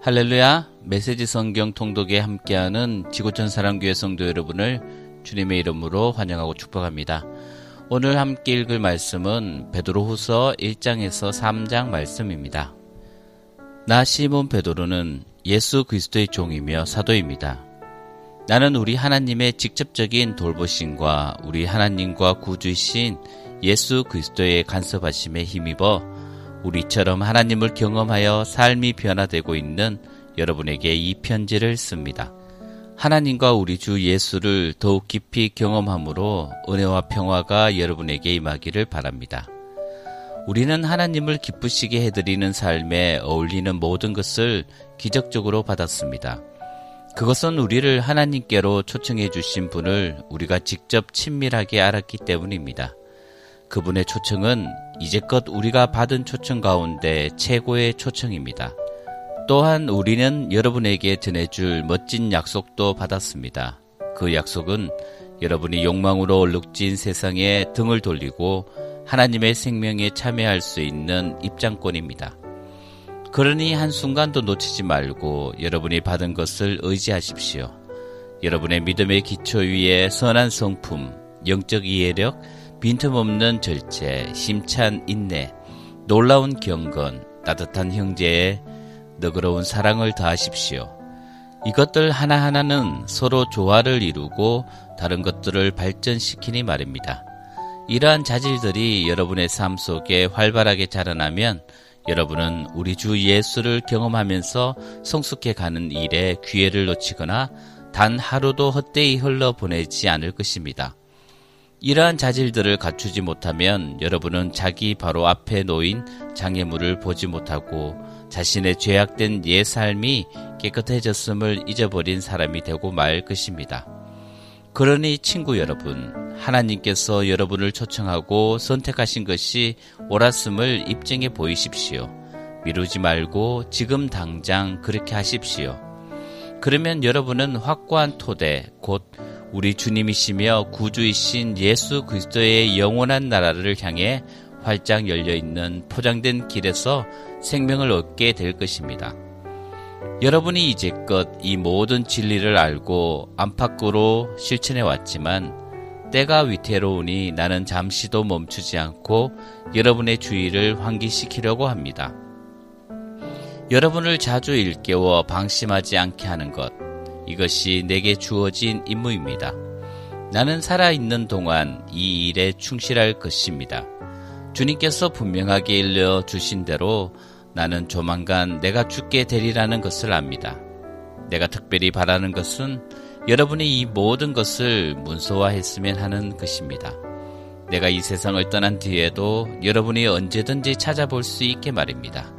할렐루야. 메시지 성경 통독에 함께하는 지구촌 사랑교회 성도 여러분을 주님의 이름으로 환영하고 축복합니다. 오늘 함께 읽을 말씀은 베드로후서 1장에서 3장 말씀입니다. 나 시몬 베드로는 예수 그리스도의 종이며 사도입니다. 나는 우리 하나님의 직접적인 돌보심과 우리 하나님과 구주이신 예수 그리스도의 간섭하심에 힘입어 우리처럼 하나님을 경험하여 삶이 변화되고 있는 여러분에게 이 편지를 씁니다. 하나님과 우리 주 예수를 더욱 깊이 경험함으로 은혜와 평화가 여러분에게 임하기를 바랍니다. 우리는 하나님을 기쁘시게 해드리는 삶에 어울리는 모든 것을 기적적으로 받았습니다. 그것은 우리를 하나님께로 초청해 주신 분을 우리가 직접 친밀하게 알았기 때문입니다. 그분의 초청은 이제껏 우리가 받은 초청 가운데 최고의 초청입니다. 또한 우리는 여러분에게 전해줄 멋진 약속도 받았습니다. 그 약속은 여러분이 욕망으로 얼룩진 세상에 등을 돌리고 하나님의 생명에 참여할 수 있는 입장권입니다. 그러니 한순간도 놓치지 말고 여러분이 받은 것을 의지하십시오. 여러분의 믿음의 기초 위에 선한 성품, 영적 이해력, 빈틈없는 절제, 심찬 인내, 놀라운 경건, 따뜻한 형제의 너그러운 사랑을 더하십시오. 이것들 하나하나는 서로 조화를 이루고 다른 것들을 발전시키니 말입니다. 이러한 자질들이 여러분의 삶 속에 활발하게 자라나면 여러분은 우리 주 예수를 경험하면서 성숙해가는 일에 기회를 놓치거나 단 하루도 헛되이 흘러보내지 않을 것입니다. 이러한 자질들을 갖추지 못하면 여러분은 자기 바로 앞에 놓인 장애물을 보지 못하고 자신의 죄악된 옛 삶이 깨끗해졌음을 잊어버린 사람이 되고 말 것입니다. 그러니 친구 여러분, 하나님께서 여러분을 초청하고 선택하신 것이 옳았음을 입증해 보이십시오. 미루지 말고 지금 당장 그렇게 하십시오. 그러면 여러분은 확고한 토대, 곧 우리 주님이시며 구주이신 예수 그리스도의 영원한 나라를 향해 활짝 열려있는 포장된 길에서 생명을 얻게 될 것입니다. 여러분이 이제껏 이 모든 진리를 알고 안팎으로 실천해왔지만 때가 위태로우니 나는 잠시도 멈추지 않고 여러분의 주의를 환기시키려고 합니다. 여러분을 자주 일깨워 방심하지 않게 하는 것, 이것이 내게 주어진 임무입니다. 나는 살아있는 동안 이 일에 충실할 것입니다. 주님께서 분명하게 일러주신 대로 나는 조만간 내가 죽게 되리라는 것을 압니다. 내가 특별히 바라는 것은 여러분이 이 모든 것을 문서화했으면 하는 것입니다. 내가 이 세상을 떠난 뒤에도 여러분이 언제든지 찾아볼 수 있게 말입니다.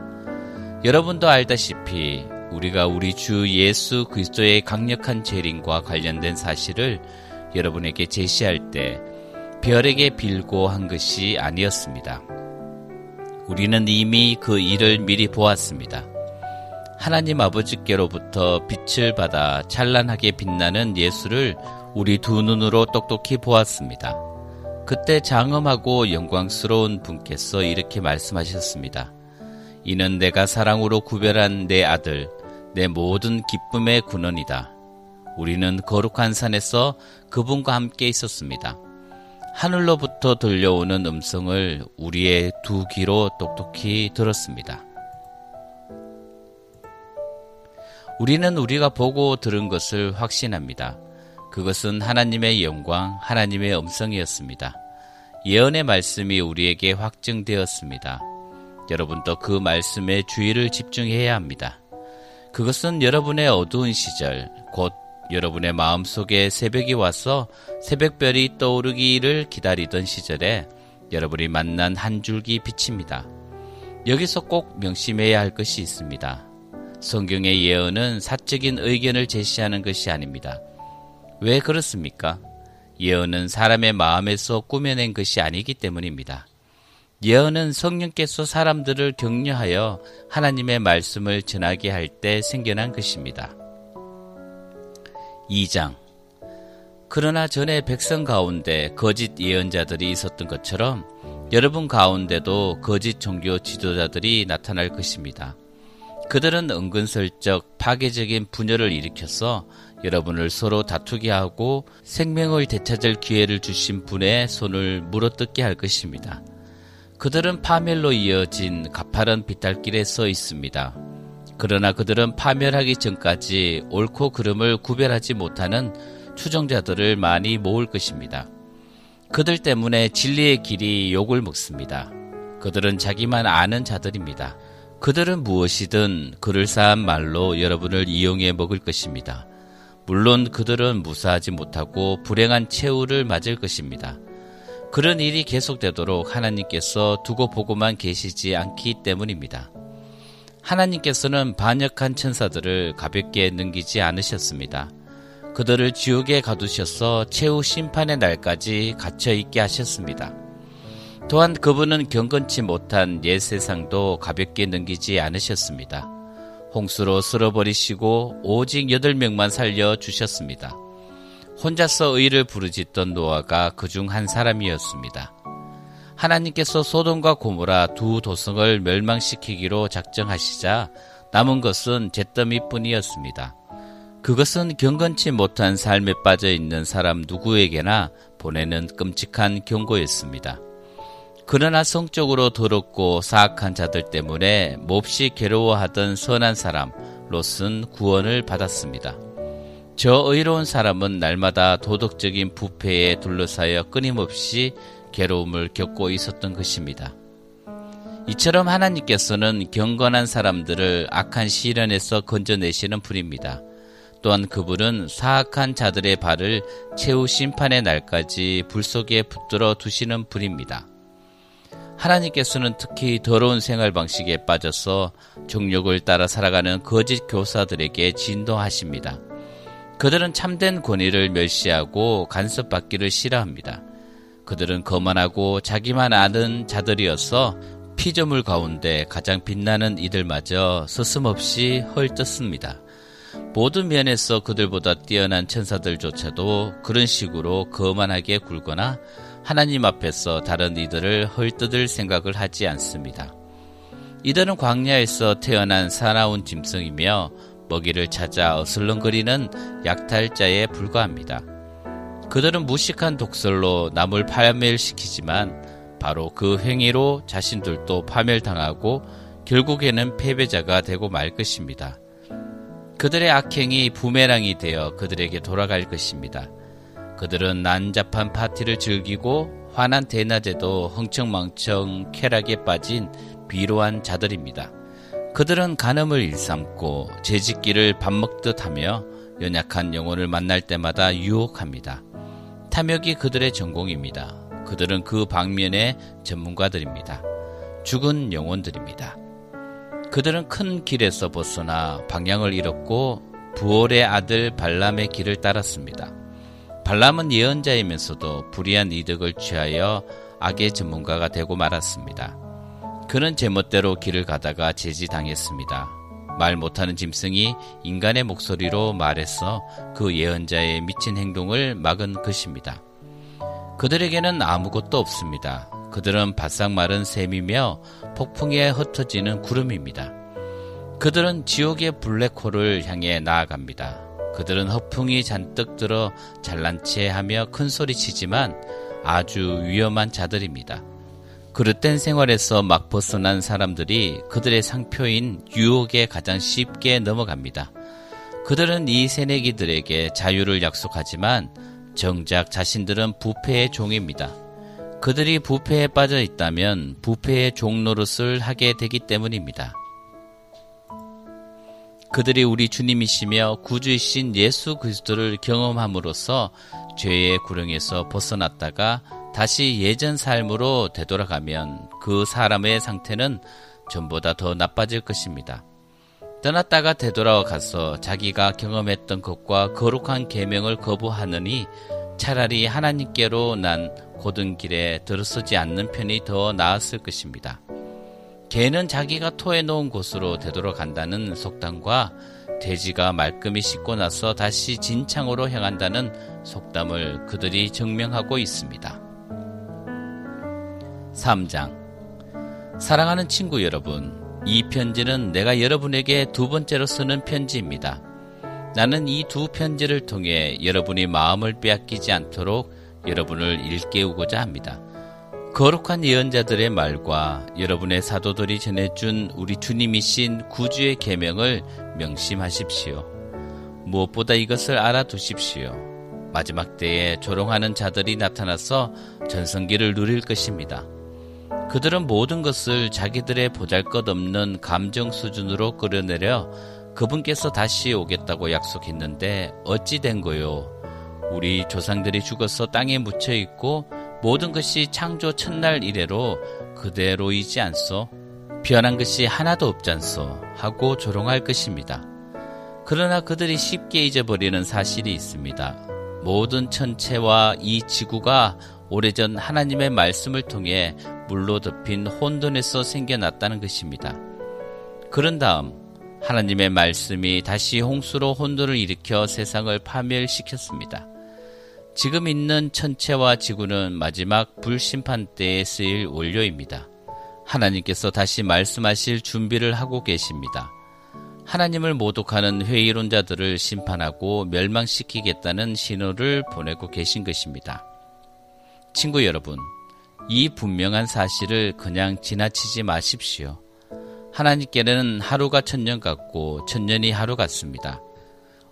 여러분도 알다시피 우리가 우리 주 예수 그리스도의 강력한 재림과 관련된 사실을 여러분에게 제시할 때 별에게 빌고 한 것이 아니었습니다. 우리는 이미 그 일을 미리 보았습니다. 하나님 아버지께로부터 빛을 받아 찬란하게 빛나는 예수를 우리 두 눈으로 똑똑히 보았습니다. 그때 장엄하고 영광스러운 분께서 이렇게 말씀하셨습니다. 이는 내가 사랑으로 구별한 내 아들, 내 모든 기쁨의 근원이다. 우리는 거룩한 산에서 그분과 함께 있었습니다. 하늘로부터 들려오는 음성을 우리의 두 귀로 똑똑히 들었습니다. 우리는 우리가 보고 들은 것을 확신합니다. 그것은 하나님의 영광, 하나님의 음성이었습니다. 예언의 말씀이 우리에게 확증되었습니다. 여러분도 그 말씀에 주의를 집중해야 합니다. 그것은 여러분의 어두운 시절, 곧 여러분의 마음속에 새벽이 와서 새벽별이 떠오르기를 기다리던 시절에 여러분이 만난 한 줄기 빛입니다. 여기서 꼭 명심해야 할 것이 있습니다. 성경의 예언은 사적인 의견을 제시하는 것이 아닙니다. 왜 그렇습니까? 예언은 사람의 마음에서 꾸며낸 것이 아니기 때문입니다. 예언은 성령께서 사람들을 격려하여 하나님의 말씀을 전하게 할 때 생겨난 것입니다. 2장. 그러나 전에 백성 가운데 거짓 예언자들이 있었던 것처럼 여러분 가운데도 거짓 종교 지도자들이 나타날 것입니다. 그들은 은근슬쩍 파괴적인 분열을 일으켜서 여러분을 서로 다투게 하고 생명을 되찾을 기회를 주신 분의 손을 물어뜯게 할 것입니다. 그들은 파멸로 이어진 가파른 비탈길에 서 있습니다. 그러나 그들은 파멸하기 전까지 옳고 그름을 구별하지 못하는 추종자들을 많이 모을 것입니다. 그들 때문에 진리의 길이 욕을 먹습니다. 그들은 자기만 아는 자들입니다. 그들은 무엇이든 그럴싸한 말로 여러분을 이용해 먹을 것입니다. 물론 그들은 무사하지 못하고 불행한 최후를 맞을 것입니다. 그런 일이 계속되도록 하나님께서 두고 보고만 계시지 않기 때문입니다. 하나님께서는 반역한 천사들을 가볍게 넘기지 않으셨습니다. 그들을 지옥에 가두셔서 최후 심판의 날까지 갇혀있게 하셨습니다. 또한 그분은 경건치 못한 옛 세상도 가볍게 넘기지 않으셨습니다. 홍수로 쓸어버리시고 오직 8명만 살려주셨습니다. 혼자서 의를 부르짖던 노아가 그중 한 사람이었습니다. 하나님께서 소돔과 고모라 두 도성을 멸망시키기로 작정하시자 남은 것은 잿더미뿐이었습니다. 그것은 경건치 못한 삶에 빠져있는 사람 누구에게나 보내는 끔찍한 경고였습니다. 그러나 성적으로 더럽고 사악한 자들 때문에 몹시 괴로워하던 선한 사람 롯은 구원을 받았습니다. 저 의로운 사람은 날마다 도덕적인 부패에 둘러싸여 끊임없이 괴로움을 겪고 있었던 것입니다. 이처럼 하나님께서는 경건한 사람들을 악한 시련에서 건져내시는 분입니다. 또한 그분은 사악한 자들의 발을 최후 심판의 날까지 불 속에 붙들어 두시는 분입니다. 하나님께서는 특히 더러운 생활 방식에 빠져서 정욕을 따라 살아가는 거짓 교사들에게 진노하십니다. 그들은 참된 권위를 멸시하고 간섭받기를 싫어합니다. 그들은 거만하고 자기만 아는 자들이어서 피조물 가운데 가장 빛나는 이들마저 서슴없이 헐뜯습니다. 모든 면에서 그들보다 뛰어난 천사들조차도 그런 식으로 거만하게 굴거나 하나님 앞에서 다른 이들을 헐뜯을 생각을 하지 않습니다. 이들은 광야에서 태어난 사나운 짐승이며 먹이를 찾아 어슬렁거리는 약탈자에 불과합니다. 그들은 무식한 독설로 남을 파멸시키지만 바로 그 행위로 자신들도 파멸당하고 결국에는 패배자가 되고 말 것입니다. 그들의 악행이 부메랑이 되어 그들에게 돌아갈 것입니다. 그들은 난잡한 파티를 즐기고 환한 대낮에도 흥청망청 쾌락에 빠진 비로한 자들입니다. 그들은 간음을 일삼고 재짓기를 밥 먹듯 하며 연약한 영혼을 만날 때마다 유혹합니다. 탐욕이 그들의 전공입니다. 그들은 그 방면의 전문가들입니다. 죽은 영혼들입니다. 그들은 큰 길에서 벗어나 방향을 잃었고 부올의 아들 발람의 길을 따랐습니다. 발람은 예언자이면서도 불의한 이득을 취하여 악의 전문가가 되고 말았습니다. 그는 제멋대로 길을 가다가 제지당했습니다. 말 못하는 짐승이 인간의 목소리로 말해서 그 예언자의 미친 행동을 막은 것입니다. 그들에게는 아무것도 없습니다. 그들은 바싹 마른 샘이며 폭풍에 흩어지는 구름입니다. 그들은 지옥의 블랙홀을 향해 나아갑니다. 그들은 허풍이 잔뜩 들어 잘난 체하며 큰소리치지만 아주 위험한 자들입니다. 그릇된 생활에서 막 벗어난 사람들이 그들의 상표인 유혹에 가장 쉽게 넘어갑니다. 그들은 이 새내기들에게 자유를 약속하지만 정작 자신들은 부패의 종입니다. 그들이 부패에 빠져 있다면 부패의 종 노릇을 하게 되기 때문입니다. 그들이 우리 주님이시며 구주이신 예수 그리스도를 경험함으로써 죄의 구렁에서 벗어났다가 다시 예전 삶으로 되돌아가면 그 사람의 상태는 전보다 더 나빠질 것입니다. 떠났다가 되돌아가서 자기가 경험했던 것과 거룩한 계명을 거부하느니 차라리 하나님께로 난 곧은 길에 들어서지 않는 편이 더 나았을 것입니다. 개는 자기가 토해놓은 곳으로 되돌아간다는 속담과 돼지가 말끔히 씻고 나서 다시 진창으로 향한다는 속담을 그들이 증명하고 있습니다. 3장. 사랑하는 친구 여러분, 이 편지는 내가 여러분에게 두 번째로 쓰는 편지입니다. 나는 이 두 편지를 통해 여러분이 마음을 빼앗기지 않도록 여러분을 일깨우고자 합니다. 거룩한 예언자들의 말과 여러분의 사도들이 전해준 우리 주님이신 구주의 계명을 명심하십시오. 무엇보다 이것을 알아두십시오. 마지막 때에 조롱하는 자들이 나타나서 전성기를 누릴 것입니다. 그들은 모든 것을 자기들의 보잘것없는 감정 수준으로 끌어내려 그분께서 다시 오겠다고 약속했는데 어찌 된 거요? 우리 조상들이 죽어서 땅에 묻혀있고 모든 것이 창조 첫날 이래로 그대로이지 않소? 변한 것이 하나도 없잖소? 하고 조롱할 것입니다. 그러나 그들이 쉽게 잊어버리는 사실이 있습니다. 모든 천체와 이 지구가 오래전 하나님의 말씀을 통해 물로 덮인 혼돈에서 생겨났다는 것입니다. 그런 다음 하나님의 말씀이 다시 홍수로 혼돈을 일으켜 세상을 파멸시켰습니다. 지금 있는 천체와 지구는 마지막 불심판 때에 쓰일 원료입니다. 하나님께서 다시 말씀하실 준비를 하고 계십니다. 하나님을 모독하는 회의론자들을 심판하고 멸망시키겠다는 신호를 보내고 계신 것입니다. 친구 여러분, 이 분명한 사실을 그냥 지나치지 마십시오. 하나님께는 하루가 천년 같고 천년이 하루 같습니다.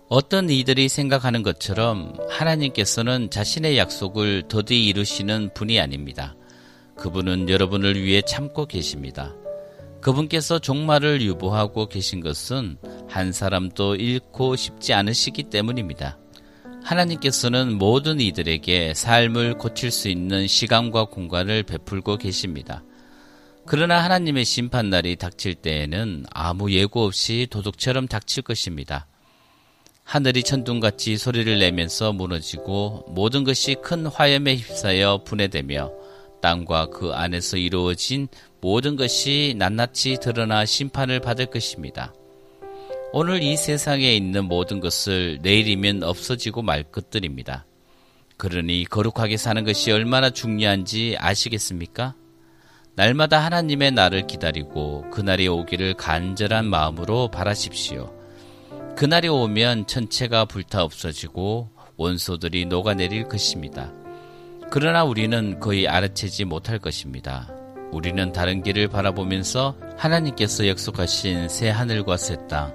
어떤 이들이 생각하는 것처럼 하나님께서는 자신의 약속을 더디 이루시는 분이 아닙니다. 그분은 여러분을 위해 참고 계십니다. 그분께서 종말을 유보하고 계신 것은 한 사람도 잃고 싶지 않으시기 때문입니다. 하나님께서는 모든 이들에게 삶을 고칠 수 있는 시간과 공간을 베풀고 계십니다. 그러나 하나님의 심판날이 닥칠 때에는 아무 예고 없이 도둑처럼 닥칠 것입니다. 하늘이 천둥같이 소리를 내면서 무너지고 모든 것이 큰 화염에 휩싸여 분해되며 땅과 그 안에서 이루어진 모든 것이 낱낱이 드러나 심판을 받을 것입니다. 오늘 이 세상에 있는 모든 것을 내일이면 없어지고 말 것들입니다. 그러니 거룩하게 사는 것이 얼마나 중요한지 아시겠습니까? 날마다 하나님의 날을 기다리고 그날이 오기를 간절한 마음으로 바라십시오. 그날이 오면 천체가 불타 없어지고 원소들이 녹아내릴 것입니다. 그러나 우리는 거의 알아채지 못할 것입니다. 우리는 다른 길을 바라보면서 하나님께서 약속하신 새 하늘과 새 땅,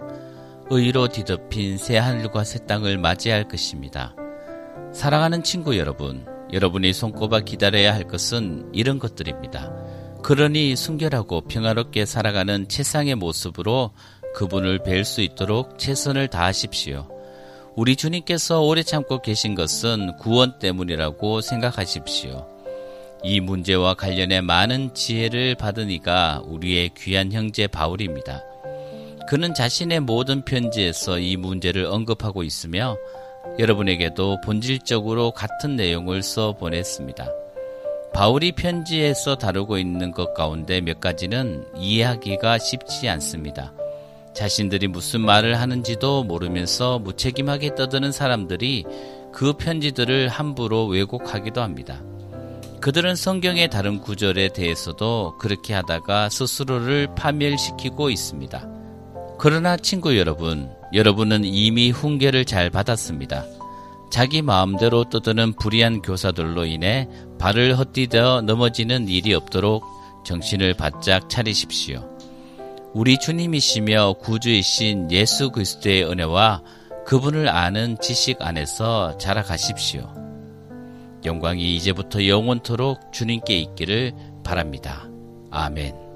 의로 뒤덮인 새 하늘과 새 땅을 맞이할 것입니다. 사랑하는 친구 여러분, 여러분이 손꼽아 기다려야 할 것은 이런 것들입니다. 그러니 순결하고 평화롭게 살아가는 세상의 모습으로 그분을 뵐 수 있도록 최선을 다하십시오. 우리 주님께서 오래 참고 계신 것은 구원 때문이라고 생각하십시오. 이 문제와 관련해 많은 지혜를 받은 이가 우리의 귀한 형제 바울입니다. 그는 자신의 모든 편지에서 이 문제를 언급하고 있으며 여러분에게도 본질적으로 같은 내용을 써 보냈습니다. 바울이 편지에서 다루고 있는 것 가운데 몇 가지는 이해하기가 쉽지 않습니다. 자신들이 무슨 말을 하는지도 모르면서 무책임하게 떠드는 사람들이 그 편지들을 함부로 왜곡하기도 합니다. 그들은 성경의 다른 구절에 대해서도 그렇게 하다가 스스로를 파멸시키고 있습니다. 그러나 친구 여러분, 여러분은 이미 훈계를 잘 받았습니다. 자기 마음대로 떠드는 불의한 교사들로 인해 발을 헛디뎌 넘어지는 일이 없도록 정신을 바짝 차리십시오. 우리 주님이시며 구주이신 예수 그리스도의 은혜와 그분을 아는 지식 안에서 자라가십시오. 영광이 이제부터 영원토록 주님께 있기를 바랍니다. 아멘.